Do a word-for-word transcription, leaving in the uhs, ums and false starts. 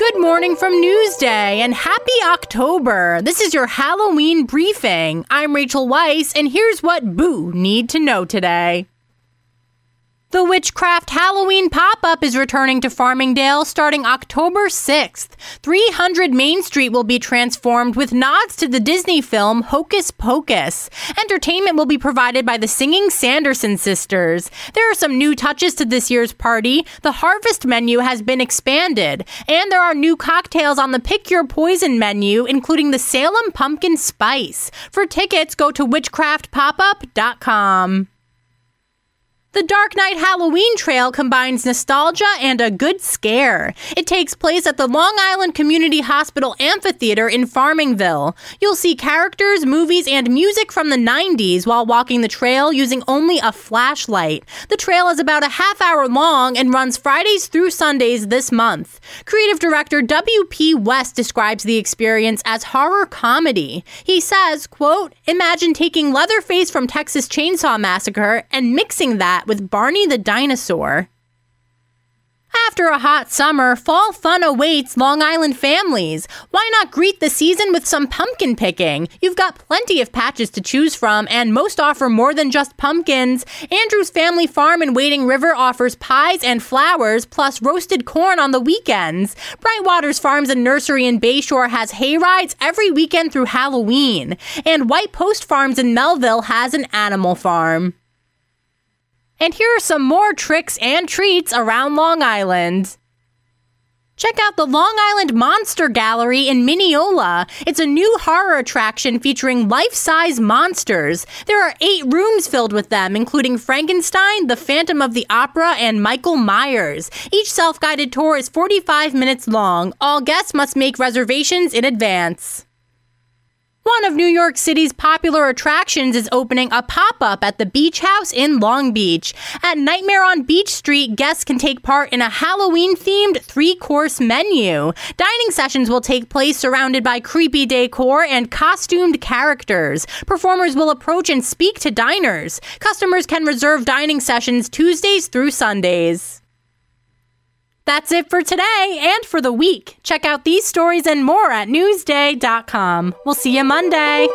Good morning from Newsday and happy October. This is your Halloween briefing. I'm Rachel Weiss, and here's what Boo need to know today. The Witchcraft Halloween pop-up is returning to Farmingdale starting October sixth. three hundred Main Street will be transformed with nods to the Disney film Hocus Pocus. Entertainment will be provided by the Singing Sanderson Sisters. There are some new touches to this year's party. The harvest menu has been expanded. And there are new cocktails on the Pick Your Poison menu, including the Salem Pumpkin Spice. For tickets, go to witchcraft pop up dot com. The Dark Knight Halloween Trail combines nostalgia and a good scare. It takes place at the Long Island Community Hospital Amphitheater in Farmingville. You'll see characters, movies, and music from the nineties while walking the trail using only a flashlight. The trail is about a half hour long and runs Fridays through Sundays this month. Creative director W P West describes the experience as horror comedy. He says, quote, "Imagine taking Leatherface from Texas Chainsaw Massacre and mixing that with Barney the Dinosaur." After a hot summer, fall fun awaits Long Island families. Why not greet the season with some pumpkin picking? You've got plenty of patches to choose from, and most offer more than just pumpkins. Andrew's Family Farm in Wading River offers pies and flowers, plus roasted corn on the weekends. Brightwaters Farms and Nursery in Bayshore has hay rides every weekend through Halloween. And White Post Farms in Melville has an animal farm. And here are some more tricks and treats around Long Island. Check out the Long Island Monster Gallery in Mineola. It's a new horror attraction featuring life-size monsters. There are eight rooms filled with them, including Frankenstein, the Phantom of the Opera, and Michael Myers. Each self-guided tour is forty-five minutes long. All guests must make reservations in advance. One of New York City's popular attractions is opening a pop-up at the Beach House in Long Beach. At Nightmare on Beach Street, guests can take part in a Halloween-themed three-course menu. Dining sessions will take place surrounded by creepy decor and costumed characters. Performers will approach and speak to diners. Customers can reserve dining sessions Tuesdays through Sundays. That's it for today and for the week. Check out these stories and more at Newsday dot com. We'll see you Monday.